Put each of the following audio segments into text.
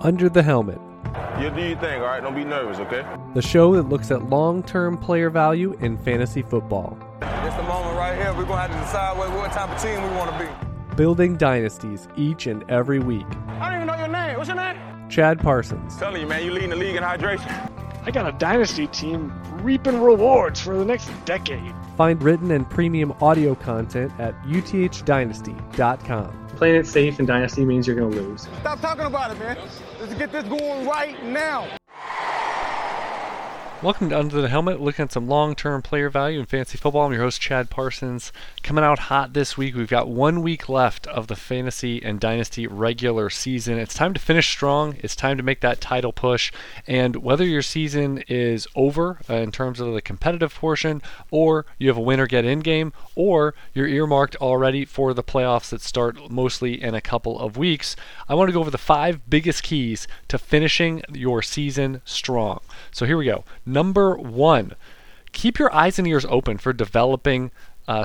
Under the Helmet. You'll do your thing, all right? Don't be nervous, okay? The show that looks at long-term player value in fantasy football. It's the moment right here. We're going to have to decide what type of team we want to be. Building dynasties each and every week. I don't even know your name. What's your name? Chad Parsons. I'm telling you, man, you're leading the league in hydration. I got a dynasty team reaping rewards for the next decade. Find written and premium audio content at UTHDynasty.com. Playing it safe in Dynasty means you're going to lose. Stop talking about it, man. Let's get this going right now. Welcome to Under the Helmet, looking at some long-term player value in fantasy football. I'm your host, Chad Parsons. Coming out hot this week, we've got 1 week left of the fantasy and dynasty regular season. It's time to finish strong. It's time to make that title push. And whether your season is over in terms of the competitive portion, or you have a win or get in game, or you're earmarked already for the playoffs that start mostly in a couple of weeks, I want to go over the 5 biggest keys to finishing your season strong. So here we go. Number 1, keep your eyes and ears open for developing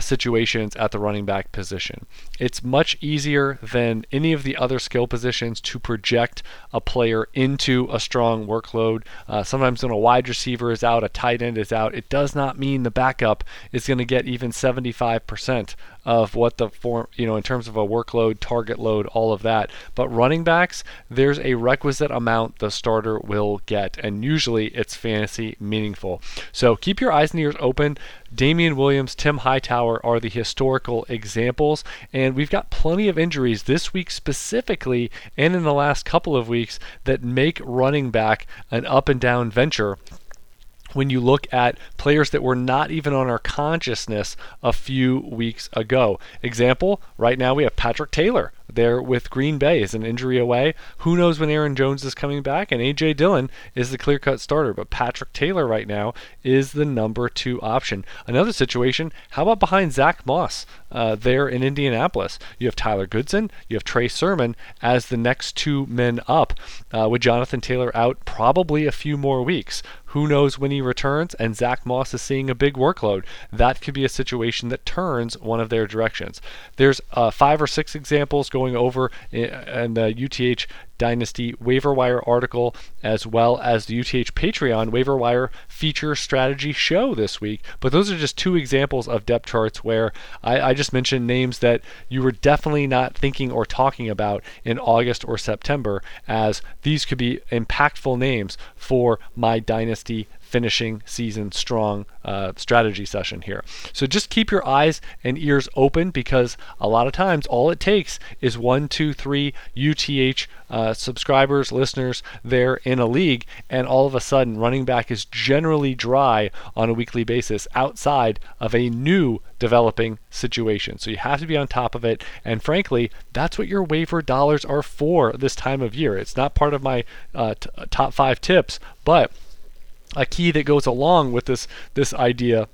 situations at the running back position. It's much easier than any of the other skill positions to project a player into a strong workload. Sometimes when a wide receiver is out, a tight end is out, it does not mean the backup is going to get even 75% of what the form, you know, in terms of a workload, target load, all of that. But running backs, there's a requisite amount the starter will get, and usually it's fantasy meaningful. So keep your eyes and ears open. Damian Williams, Tim Hightower are the historical examples, and we've got plenty of injuries this week specifically and in the last couple of weeks that make running back an up and down venture. When you look at players that were not even on our consciousness a few weeks ago. Example, right now we have Patrick Taylor there with Green Bay is an injury away. Who knows when Aaron Jones is coming back, and A.J. Dillon is the clear-cut starter, but Patrick Taylor right now is the number 2 option. Another situation, how about behind Zach Moss there in Indianapolis? You have Tyler Goodson, you have Trey Sermon as the next 2 men up, with Jonathan Taylor out probably a few more weeks. Who knows when he returns, and Zach Moss is seeing a big workload. That could be a situation that turns one of their directions. There's 5 or 6 examples going over in the UTH Dynasty waiver wire article, as well as the UTH Patreon waiver wire feature strategy show this week. But those are just 2 examples of depth charts where I just mentioned names that you were definitely not thinking or talking about in August or September, as these could be impactful names for my Dynasty finishing season strong strategy session here. So just keep your eyes and ears open, because a lot of times all it takes is 1, 2, 3 UTH subscribers, listeners there in a league, and all of a sudden running back is generally dry on a weekly basis outside of a new developing situation. So you have to be on top of it, and frankly, that's what your waiver dollars are for this time of year. It's not part of my top 5 tips, but a key that goes along with this idea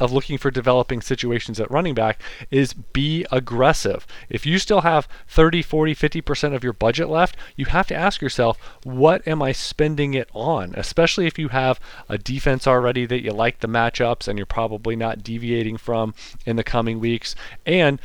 of looking for developing situations at running back is be aggressive. If you still have 30, 40, 50% of your budget left, you have to ask yourself, what am I spending it on? Especially if you have a defense already that you like the matchups and you're probably not deviating from in the coming weeks, and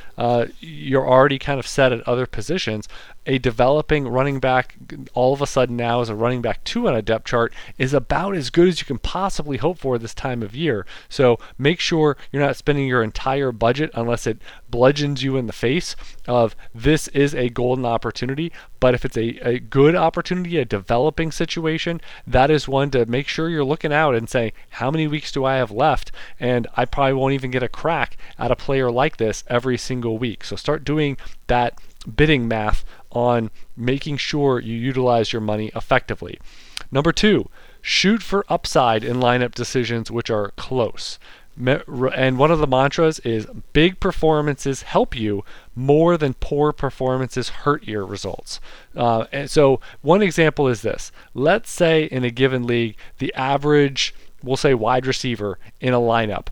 you're already kind of set at other positions. A developing running back all of a sudden now as a running back 2 on a depth chart is about as good as you can possibly hope for this time of year. So make sure you're not spending your entire budget unless it bludgeons you in the face of this is a golden opportunity. But if it's a good opportunity, a developing situation, that is one to make sure you're looking out and saying, how many weeks do I have left? And I probably won't even get a crack at a player like this every single week. So start doing that bidding math on making sure you utilize your money effectively. Number 2, shoot for upside in lineup decisions which are close. And one of the mantras is big performances help you more than poor performances hurt your results. And so one example is this. Let's say in a given league, the average, we'll say wide receiver in a lineup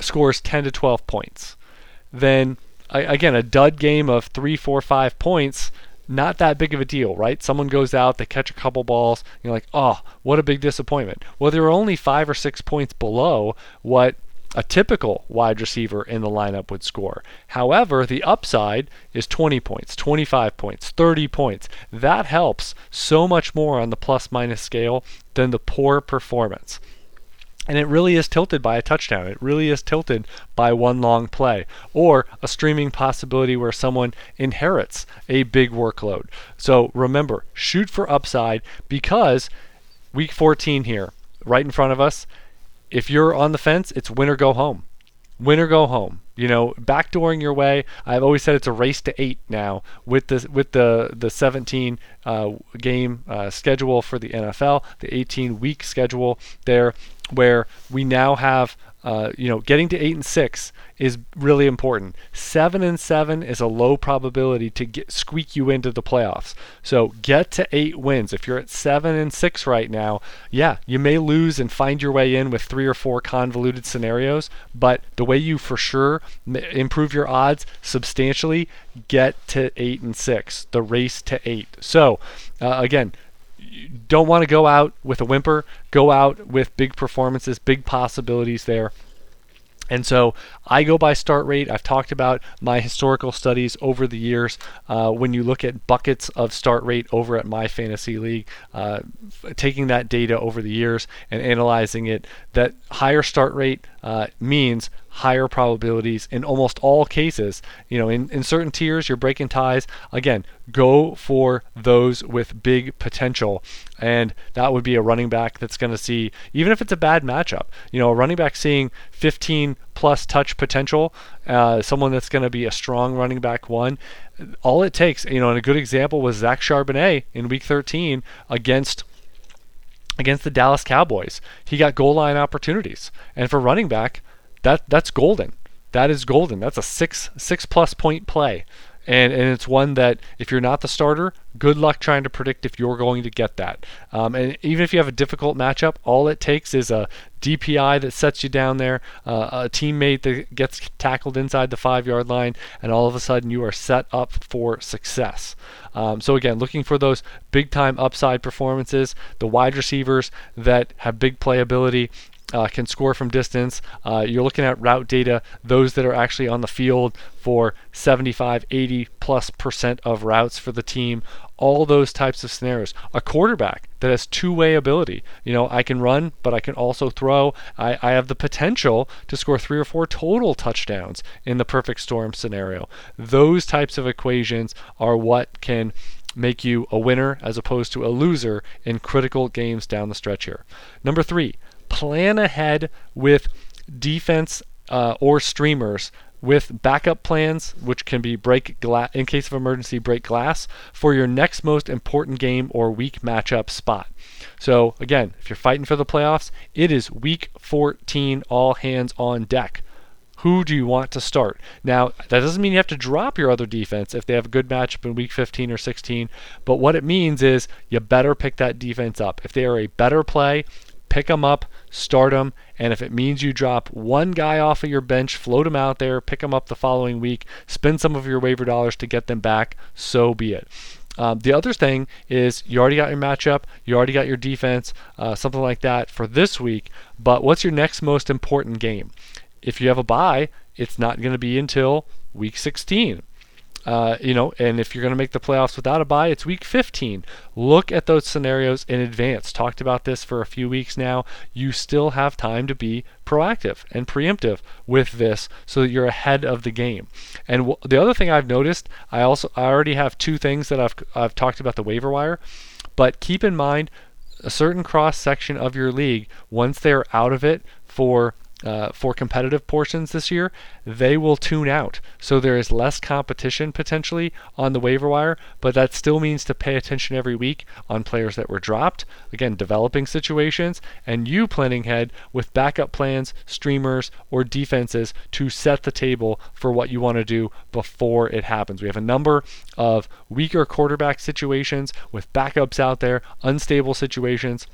scores 10 to 12 points. Then again, a dud game of 3, 4, 5 points, not that big of a deal, right? Someone goes out, they catch a couple balls, and you're like, oh, what a big disappointment. Well, they were only 5 or 6 points below what a typical wide receiver in the lineup would score. However, the upside is 20 points, 25 points, 30 points. That helps so much more on the plus-minus scale than the poor performance. And it really is tilted by a touchdown. It really is tilted by one long play or a streaming possibility where someone inherits a big workload. So remember, shoot for upside, because week 14 here, right in front of us, if you're on the fence, it's win or go home. Win or go home. You know, backdooring your way. I've always said it's a race to 8 now with the 17 game schedule for the NFL, the 18-week schedule there, where we now have, getting to 8-6 is really important. 7-7 is a low probability to squeak you into the playoffs. So get to 8 wins. If you're at 7-6 right now, yeah, you may lose and find your way in with 3 or 4 convoluted scenarios, but the way you for sure improve your odds substantially, get to 8-6, the race to 8. So again, you don't want to go out with a whimper. Go out with big performances, big possibilities there. And so I go by start rate. I've talked about my historical studies over the years. When you look at buckets of start rate over at My Fantasy League, taking that data over the years and analyzing it, that higher start rate means higher probabilities in almost all cases. You know, in certain tiers, you're breaking ties. Again, go for those with big potential. And that would be a running back that's going to see, even if it's a bad matchup, you know, a running back seeing 15 plus touch potential, someone that's going to be a strong running back one. All it takes, you know, and a good example was Zach Charbonnet in week 13 against the Dallas Cowboys. He got goal line opportunities. And for running back, that's golden. That is golden. That's a six plus point play. And it's one that if you're not the starter, good luck trying to predict if you're going to get that. And even if you have a difficult matchup, all it takes is a DPI that sets you down there, a teammate that gets tackled inside the 5-yard line, and all of a sudden you are set up for success. So again, looking for those big-time upside performances, the wide receivers that have big playability, can score from distance. You're looking at route data, those that are actually on the field for 75, 80 plus % of routes for the team, all those types of scenarios. A quarterback that has two-way ability. You know, I can run, but I can also throw. I have the potential to score 3 or 4 total touchdowns in the perfect storm scenario. Those types of equations are what can make you a winner as opposed to a loser in critical games down the stretch here. Number 3, plan ahead with defense or streamers with backup plans, which can be in case of emergency, break glass for your next most important game or week matchup spot. So again, if you're fighting for the playoffs, it is week 14, all hands on deck. Who do you want to start? Now, that doesn't mean you have to drop your other defense if they have a good matchup in week 15 or 16, but what it means is you better pick that defense up. If they are a better play, pick them up, start them, and if it means you drop one guy off of your bench, float him out there, pick him up the following week, spend some of your waiver dollars to get them back, so be it. The other thing is you already got your matchup, you already got your defense, something like that for this week, but what's your next most important game? If you have a bye, it's not going to be until week 16. And if you're going to make the playoffs without a bye, it's week 15. Look at those scenarios in advance. Talked about this for a few weeks now. You still have time to be proactive and preemptive with this so that you're ahead of the game. And the other thing I've noticed, I already have 2 things that I've talked about the waiver wire, but keep in mind a certain cross section of your league, once they're out of it for competitive portions this year, they will tune out. So there is less competition potentially on the waiver wire, but that still means to pay attention every week on players that were dropped, again, developing situations, and you planning ahead with backup plans, streamers, or defenses to set the table for what you want to do before it happens. We have a number of weaker quarterback situations with backups out there, unstable situations,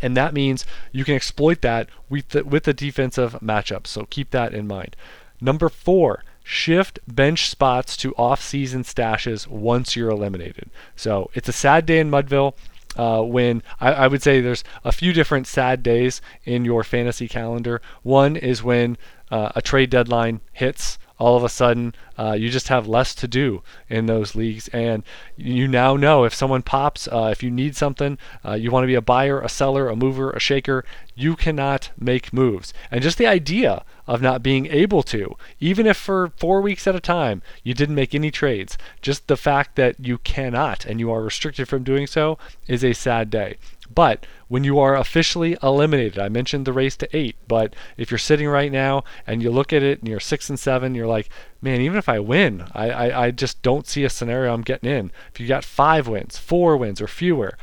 and that means you can exploit that with the defensive matchup. So keep that in mind. Number 4, shift bench spots to off-season stashes once you're eliminated. So it's a sad day in Mudville. when I would say there's a few different sad days in your fantasy calendar. One is when a trade deadline hits. All of a sudden, you just have less to do in those leagues. And you now know if someone pops, if you need something, you want to be a buyer, a seller, a mover, a shaker, you cannot make moves. And just the idea of not being able to, even if for 4 weeks at a time you didn't make any trades, just the fact that you cannot and you are restricted from doing so is a sad day. But when you are officially eliminated, I mentioned the race to 8, but if you're sitting right now and you look at it and you're 6 and 7, you're like, man, even if I win, I just don't see a scenario I'm getting in. If you got 5 wins, 4 wins or fewer,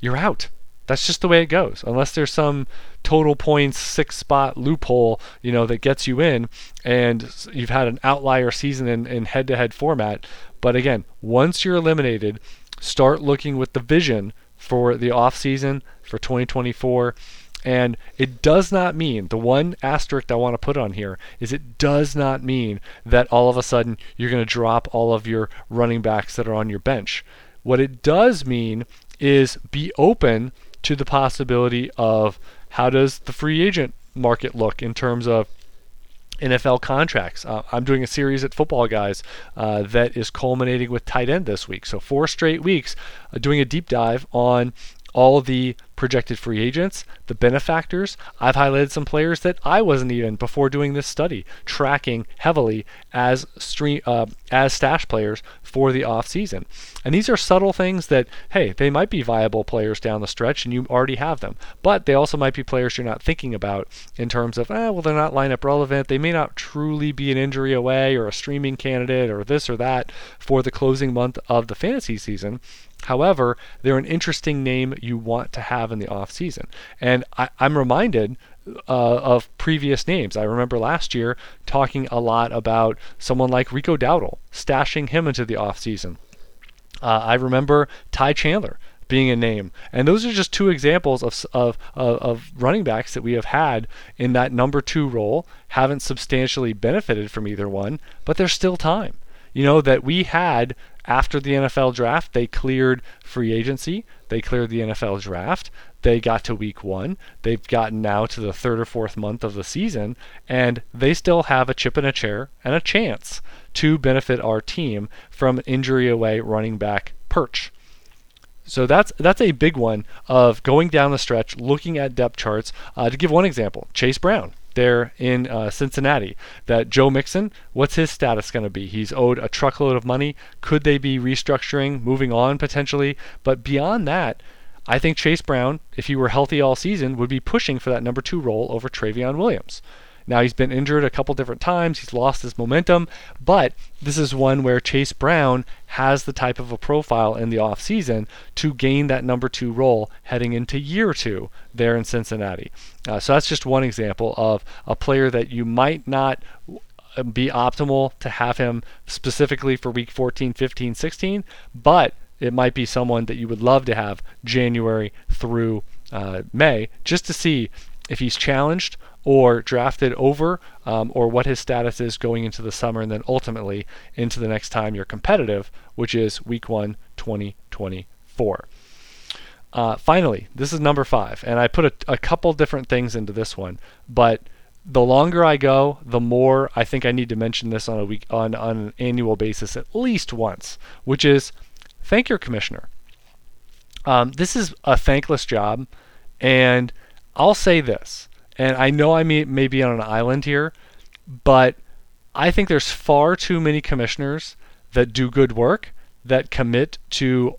you're out. That's just the way it goes. Unless there's some total points 6-spot loophole, you know, that gets you in and you've had an outlier season in head-to-head format. But again, once you're eliminated, start looking with the vision for the offseason for 2024. And it does not mean, the one asterisk I want to put on here is it does not mean that all of a sudden you're going to drop all of your running backs that are on your bench. What it does mean is be open to the possibility of how does the free agent market look in terms of NFL contracts. I'm doing a series at Football Guys that is culminating with tight end this week. So 4 straight weeks doing a deep dive on all the projected free agents, the benefactors. I've highlighted some players that I wasn't even before doing this study, tracking heavily as stash players for the offseason. And these are subtle things that, hey, they might be viable players down the stretch and you already have them, but they also might be players you're not thinking about in terms of, well, they're not lineup relevant. They may not truly be an injury away or a streaming candidate or this or that for the closing month of the fantasy season. However, they're an interesting name you want to have in the offseason. And I'm reminded of previous names. I remember last year talking a lot about someone like Rico Dowdle, stashing him into the offseason. I remember Ty Chandler being a name. And those are just 2 examples of running backs that we have had in that number 2 role, haven't substantially benefited from either one, but there's still time. You know, that we had after the NFL draft, they cleared free agency, they cleared the NFL draft, they got to week 1, they've gotten now to the 3rd or 4th month of the season, and they still have a chip in a chair and a chance to benefit our team from injury away running back perch. So that's a big one of going down the stretch, looking at depth charts. To give one example, Chase Brown. There in Cincinnati, that Joe Mixon, what's his status going to be? He's owed a truckload of money. Could they be restructuring, moving on potentially? But beyond that, I think Chase Brown, if he were healthy all season, would be pushing for that number 2 role over Travion Williams. Now he's been injured a couple different times. He's lost his momentum, but this is one where Chase Brown has the type of a profile in the offseason to gain that number 2 role heading into year 2 there in Cincinnati. So that's just one example of a player that you might not be optimal to have him specifically for week 14, 15, 16, but it might be someone that you would love to have January through May just to see if he's challenged or drafted over, or what his status is going into the summer and then ultimately into the next time you're competitive, which is week 1, 2024. Finally, this is number 5, and I put a couple different things into this one, but the longer I go, the more I think I need to mention this on an annual basis at least once, which is thank your commissioner. This is a thankless job, and I'll say this. And I know I may be on an island here, but I think there's far too many commissioners that do good work, that commit to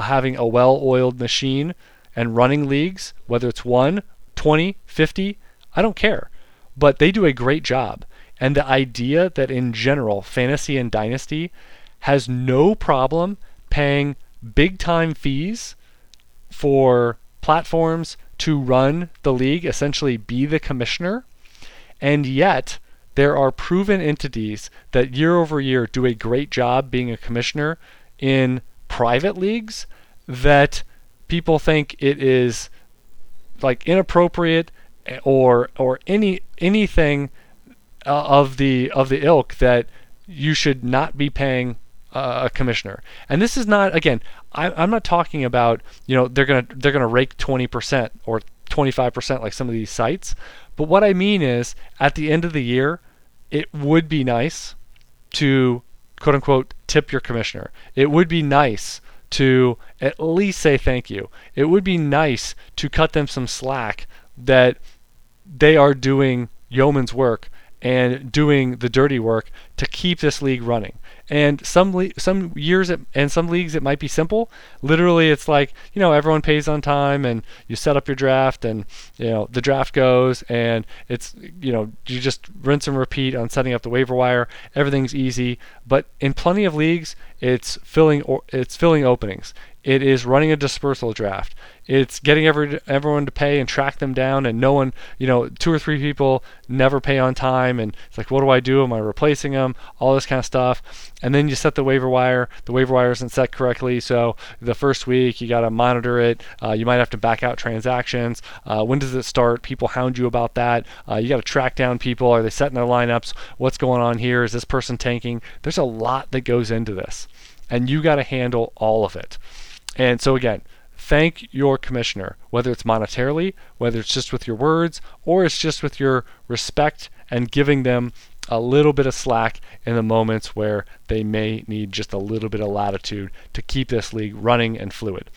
having a well-oiled machine and running leagues, whether it's 1, 20, 50, I don't care. But they do a great job. And the idea that in general, fantasy and dynasty has no problem paying big-time fees for platforms to run the league, essentially be the commissioner, and yet there are proven entities that year over year do a great job being a commissioner in private leagues that people think it is like inappropriate or anything of the ilk that you should not be paying a commissioner. And this is not, again, I'm not talking about, you know, they're gonna rake 20% or 25% like some of these sites. But what I mean is, at the end of the year, it would be nice to, quote unquote, tip your commissioner. It would be nice to at least say thank you. It would be nice to cut them some slack that they are doing yeoman's work and doing the dirty work to keep this league running. And some years and some leagues it might be simple. Literally, it's like, you know, everyone pays on time and you set up your draft and, you know, the draft goes and it's, you know, you just rinse and repeat on setting up the waiver wire. Everything's easy. But in plenty of leagues, it's filling openings. It is running a dispersal draft. It's getting everyone to pay and track them down, and no one, you know, 2 or 3 people never pay on time, and it's like, what do I do? Am I replacing them? All this kind of stuff. And then you set the waiver wire. The waiver wire isn't set correctly, so the first week you got to monitor it. You might have to back out transactions. When does it start? People hound you about that. You got to track down people. Are they setting their lineups? What's going on here? Is this person tanking? There's a lot that goes into this, and you got to handle all of it. And so again, thank your commissioner, whether it's monetarily, whether it's just with your words, or it's just with your respect and giving them a little bit of slack in the moments where they may need just a little bit of latitude to keep this league running and fluid.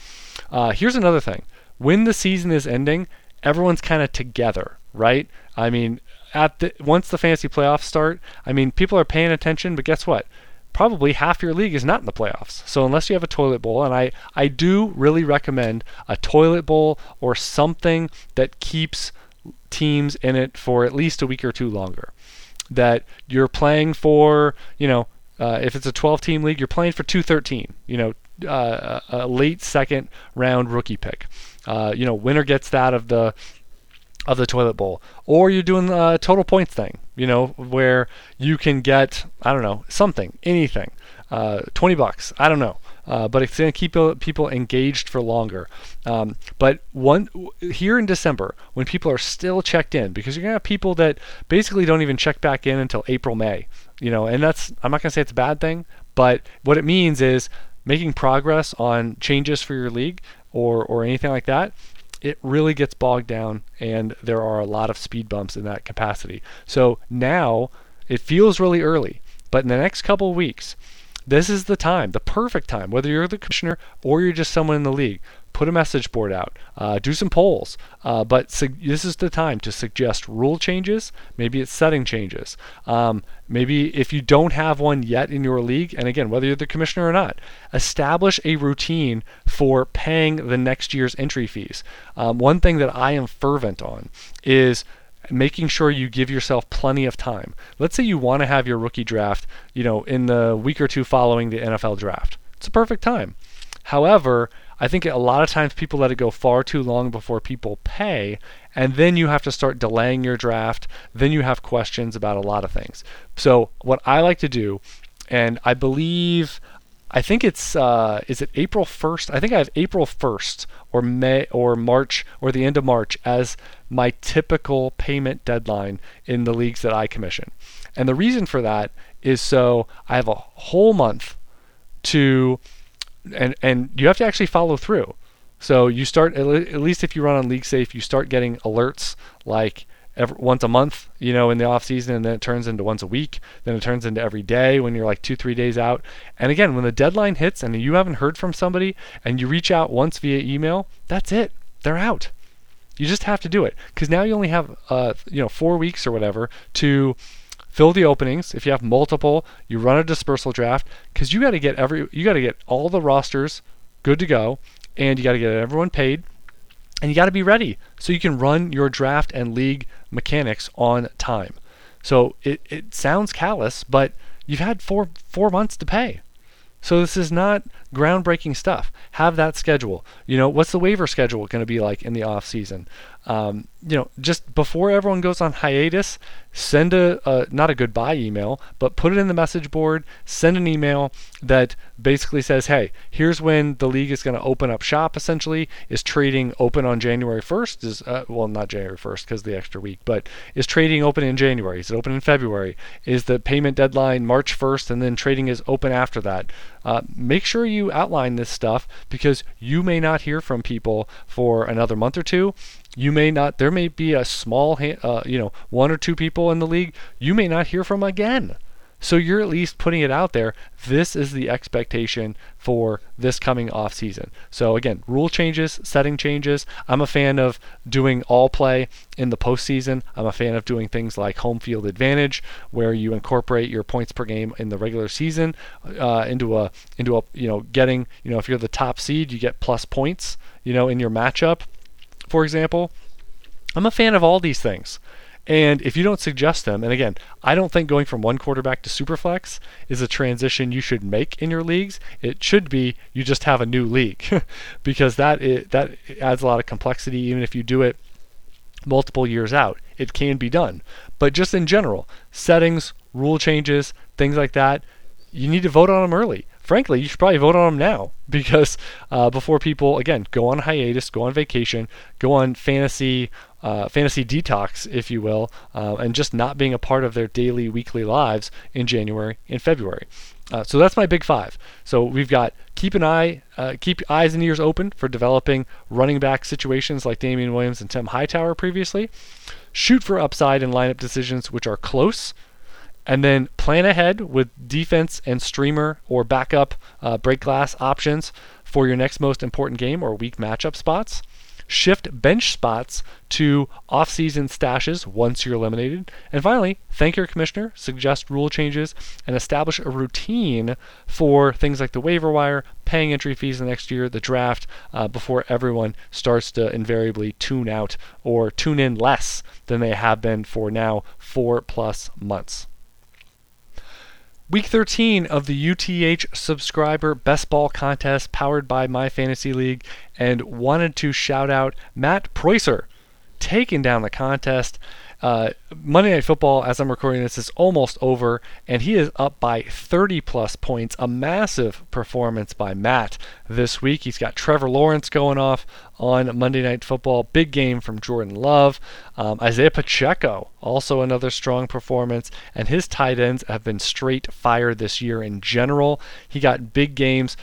Here's another thing. When the season is ending, everyone's kind of together, right? I mean, once the fantasy playoffs start, I mean, people are paying attention, but guess what? Probably half your league is not in the playoffs. So unless you have a toilet bowl, and I do really recommend a toilet bowl or something that keeps teams in it for at least a week or two longer, that you're playing for, you know, if it's a 12-team league, you're playing for 213, you know, a late second round rookie pick. You know, winner gets that of the toilet bowl. Or you're doing the total points thing, you know, where you can get, I don't know, something, anything, $20, I don't know. But it's going to keep people engaged for longer. But here in December, when people are still checked in, because you're going to have people that basically don't even check back in until April, May, you know, and I'm not going to say it's a bad thing, but what it means is making progress on changes for your league or anything like that. It really gets bogged down, and there are a lot of speed bumps in that capacity. So now it feels really early, but in the next couple of weeks, this is the time, the perfect time, whether you're the commissioner or you're just someone in the league, put a message board out, do some polls, this is the time to suggest rule changes. Maybe it's setting changes. Maybe if you don't have one yet in your league, and again, whether you're the commissioner or not, establish a routine for paying the next year's entry fees. One thing that I am fervent on is making sure you give yourself plenty of time. Let's say you want to have your rookie draft, you know, in the week or two following the NFL draft. It's a perfect time. However, I think a lot of times people let it go far too long before people pay, and then you have to start delaying your draft. Then you have questions about a lot of things. So what I like to do, and I think it's, is it April 1st? I think I have April 1st or May or March or the end of March as my typical payment deadline in the leagues that I commission. And the reason for that is so I have a whole month to, and you have to actually follow through. So you start, at least if you run on League Safe, you start getting alerts like, once a month, you know, in the off season, and then it turns into once a week, then it turns into every day when you're like 2-3 days out. And again, when the deadline hits and you haven't heard from somebody and you reach out once via email, that's it. They're out. You just have to do it, because now you only have 4 weeks or whatever to fill the openings. If you have multiple, you run a dispersal draft, because you got to get all the rosters good to go, and you got to get everyone paid. And you got to be ready so you can run your draft and league mechanics on time. So it sounds callous, but you've had four months to pay. So this is not groundbreaking stuff. Have that schedule. You know, what's the waiver schedule going to be like in the off season? Just before everyone goes on hiatus, send a not a goodbye email, but put it in the message board, send an email that basically says, hey, here's when the league is going to open up shop, essentially. Is trading open on January 1st? Not January 1st because the extra week, but is trading open in January? Is it open in February? Is the payment deadline March 1st and then trading is open after that? Make sure you outline this stuff because you may not hear from people for another month or two. You may not, there may be a small, one or two people in the league, you may not hear from again. So you're at least putting it out there. This is the expectation for this coming off season. So again, rule changes, setting changes. I'm a fan of doing all play in the postseason. I'm a fan of doing things like home field advantage, where you incorporate your points per game in the regular season into if you're the top seed, you get plus points, in your matchup. For example, I'm a fan of all these things. And if you don't suggest them, and again, I don't think going from one quarterback to superflex is a transition you should make in your leagues. It should be you just have a new league because that adds a lot of complexity even if you do it multiple years out. It can be done. But just in general, settings, rule changes, things like that, you need to vote on them early. Frankly, you should probably vote on them now because before people, again, go on hiatus, go on vacation, go on fantasy detox, if you will, and just not being a part of their daily, weekly lives in January and February. So that's my big five. So we've got keep eyes and ears open for developing running back situations like Damian Williams and Tim Hightower previously. Shoot for upside in lineup decisions which are close. And then plan ahead with defense and streamer or backup break glass options for your next most important game or weak matchup spots. Shift bench spots to off-season stashes once you're eliminated. And finally, thank your commissioner, suggest rule changes, and establish a routine for things like the waiver wire, paying entry fees the next year, the draft, before everyone starts to invariably tune out or tune in less than they have been for now 4+ months. Week 13 of the UTH subscriber best ball contest powered by My Fantasy League, and wanted to shout out Matt Preusser taking down the contest. Monday Night Football, as I'm recording this, is almost over, and he is up by 30+ points. A massive performance by Matt this week. He's got Trevor Lawrence going off on Monday Night Football. Big game from Jordan Love. Isaiah Pacheco, also another strong performance, and his tight ends have been straight fire this year in general. He got big games.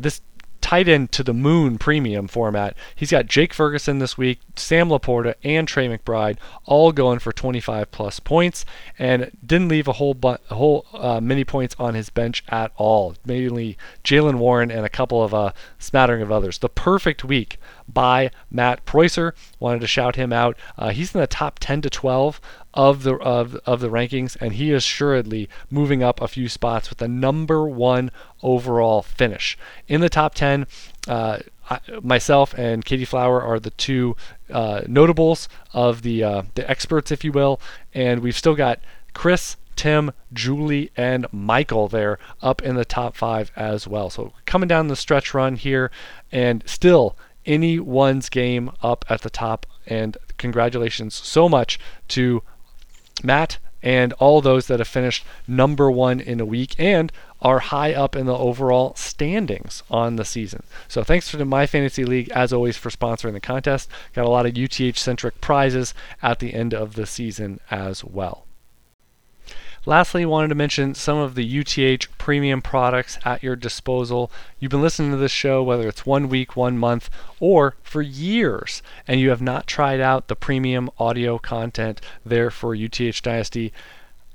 This tight end to the moon premium format. He's got Jake Ferguson this week, Sam Laporta, and Trey McBride all going for 25+ points, and didn't leave a whole many points on his bench at all. Mainly Jaylen Warren and a couple of smattering of others. The perfect week by Matt Preusser. Wanted to shout him out. He's in the top 10 to 12 of the rankings, and he is assuredly moving up a few spots with the number one overall finish. In the top 10, myself and Katie Flower are the two notables of the experts, if you will, and we've still got Chris, Tim, Julie, and Michael there up in the top 5 as well. So coming down the stretch run here, and still anyone's game up at the top, and congratulations so much to Matt and all those that have finished number one in a week and are high up in the overall standings on the season. So thanks to My Fantasy League, as always, for sponsoring the contest. Got a lot of UTH-centric prizes at the end of the season as well. Lastly, wanted to mention some of the UTH premium products at your disposal. You've been listening to this show, whether it's 1 week, 1 month, or for years, and you have not tried out the premium audio content there for UTH Dynasty.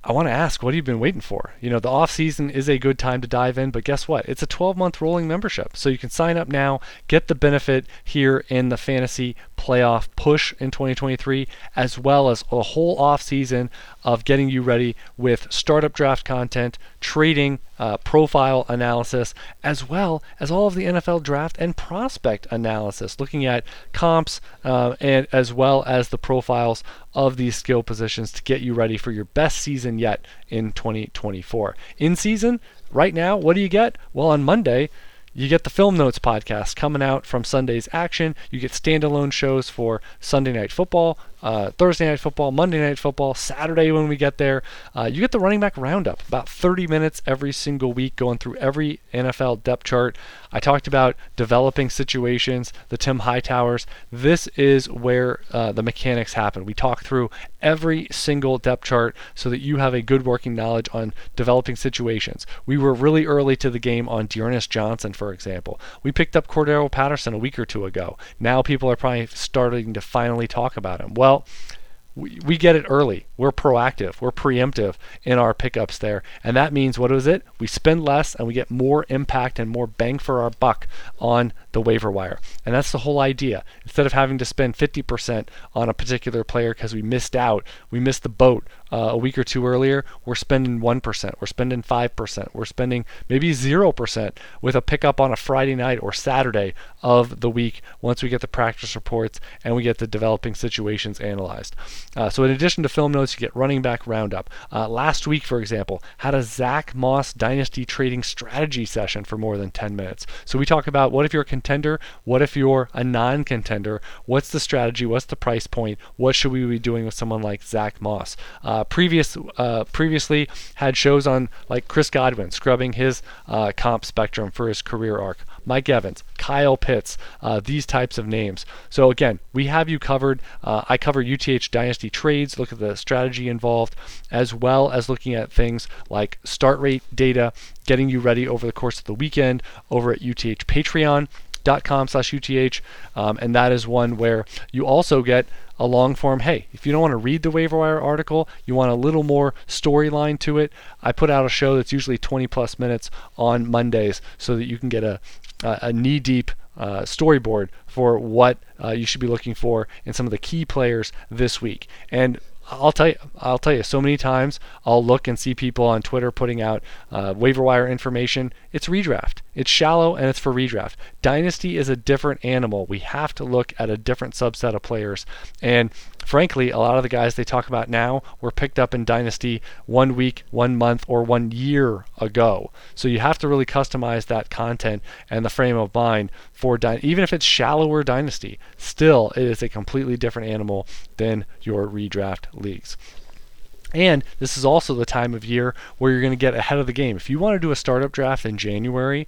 I want to ask, what have you been waiting for? The off-season is a good time to dive in, but guess what? It's a 12-month rolling membership, so you can sign up now, get the benefit here in the fantasy playoff push in 2023, as well as a whole off-season of getting you ready with startup draft content, trading, profile analysis, as well as all of the NFL draft and prospect analysis, looking at comps and as well as the profiles of these skill positions to get you ready for your best season yet in 2024. In season, right now, what do you get? Well, on Monday, You get the Film Notes podcast coming out from Sunday's action. You get standalone shows for Sunday Night Football, Thursday Night Football, Monday Night Football, Saturday when we get there. You get the Running Back Roundup, about 30 minutes every single week going through every NFL depth chart. I talked about developing situations, the Tim Hightowers. This is where the mechanics happen. We talk through every single depth chart so that you have a good working knowledge on developing situations. We were really early to the game on Dearness Johnson, for example. We picked up Cordarrelle Patterson a week or two ago. Now people are probably starting to finally talk about him. Well, we get it early. We're proactive. We're preemptive in our pickups there. And that means, what is it? We spend less and we get more impact and more bang for our buck on the waiver wire. And that's the whole idea. Instead of having to spend 50% on a particular player because we missed the boat a week or two earlier, we're spending 1%, we're spending 5%, we're spending maybe 0% with a pickup on a Friday night or Saturday of the week once we get the practice reports and we get the developing situations analyzed. So in addition to Film Notes, you get Running Back Roundup. Last week, for example, had a Zach Moss Dynasty Trading Strategy session for more than 10 minutes. So we talk about, what if you're a contender? What if you're a non-contender? What's the strategy? What's the price point? What should we be doing with someone like Zach Moss? Previously had shows on like Chris Godwin, scrubbing his comp spectrum for his career arc, Mike Evans, Kyle Pitts, these types of names. So again, we have you covered. I cover UTH Dynasty trades, look at the strategy involved, as well as looking at things like start rate data, getting you ready over the course of the weekend over at UTH Patreon.com/UTH, and that is one where you also get a long form. Hey, if you don't want to read the waiver wire article, you want a little more storyline to it, I put out a show that's usually 20 plus minutes on Mondays so that you can get a knee-deep storyboard for what you should be looking for in some of the key players this week. And I'll tell you, so many times I'll look and see people on Twitter putting out waiver wire information. It's redraft. It's shallow and it's for redraft. Dynasty is a different animal. We have to look at a different subset of players. And frankly, a lot of the guys they talk about now were picked up in Dynasty 1 week, 1 month, or 1 year ago. So you have to really customize that content and the frame of mind for Dynasty. Even if it's shallower Dynasty, still it is a completely different animal than your redraft leagues. And this is also the time of year where you're going to get ahead of the game. If you want to do a startup draft in January,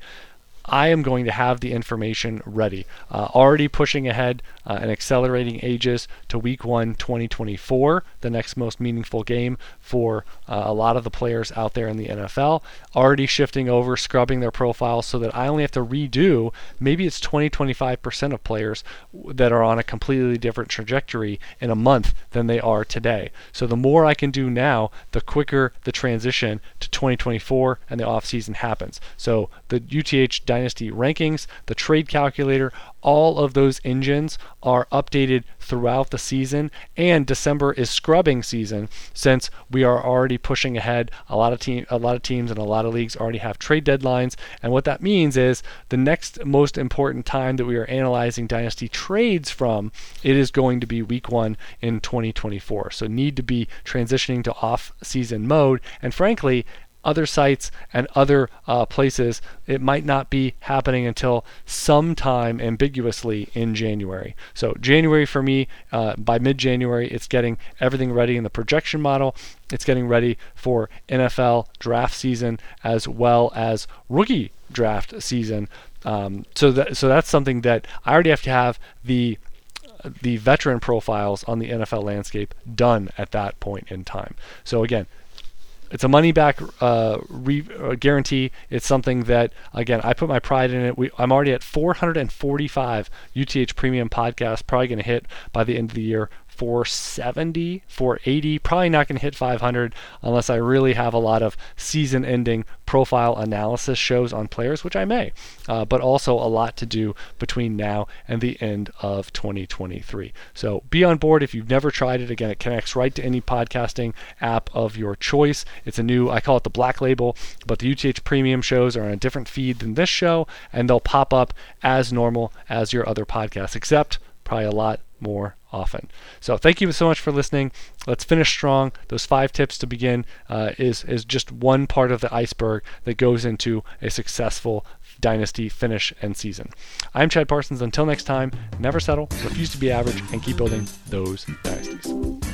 I am going to have the information ready. Already pushing ahead and accelerating ages to Week 1, 2024, the next most meaningful game for a lot of the players out there in the NFL. Already shifting over, scrubbing their profiles so that I only have to redo, maybe it's 20-25% of players that are on a completely different trajectory in a month than they are today. So the more I can do now, the quicker the transition to 2024 and the offseason happens. So the UTH Dynasty rankings, the trade calculator, all of those engines are updated throughout the season, and December is scrubbing season since we are already pushing ahead. A lot of teams and a lot of leagues already have trade deadlines, and what that means is the next most important time that we are analyzing Dynasty trades from, it is going to be Week 1 in 2024. So need to be transitioning to off-season mode, and frankly, other sites and other places, it might not be happening until sometime ambiguously in January. So January for me, by mid-January, it's getting everything ready in the projection model. It's getting ready for NFL draft season as well as rookie draft season. So that's something that I already have to have the veteran profiles on the NFL landscape done at that point in time. So again, it's a money-back guarantee. It's something that, again, I put my pride in it. I'm already at 445 UTH Premium podcasts, probably going to hit by the end of the year 470, 480, probably not going to hit 500 unless I really have a lot of season-ending profile analysis shows on players, which I may, but also a lot to do between now and the end of 2023. So be on board if you've never tried it. Again, it connects right to any podcasting app of your choice. It's a new, I call it the black label, but the UTH Premium shows are on a different feed than this show, and they'll pop up as normal as your other podcasts, except probably a lot more often. So thank you so much for listening. Let's finish strong. Those 5 tips to begin is just one part of the iceberg that goes into a successful dynasty finish and season. I'm Chad Parsons. Until next time, never settle, refuse to be average, and keep building those dynasties.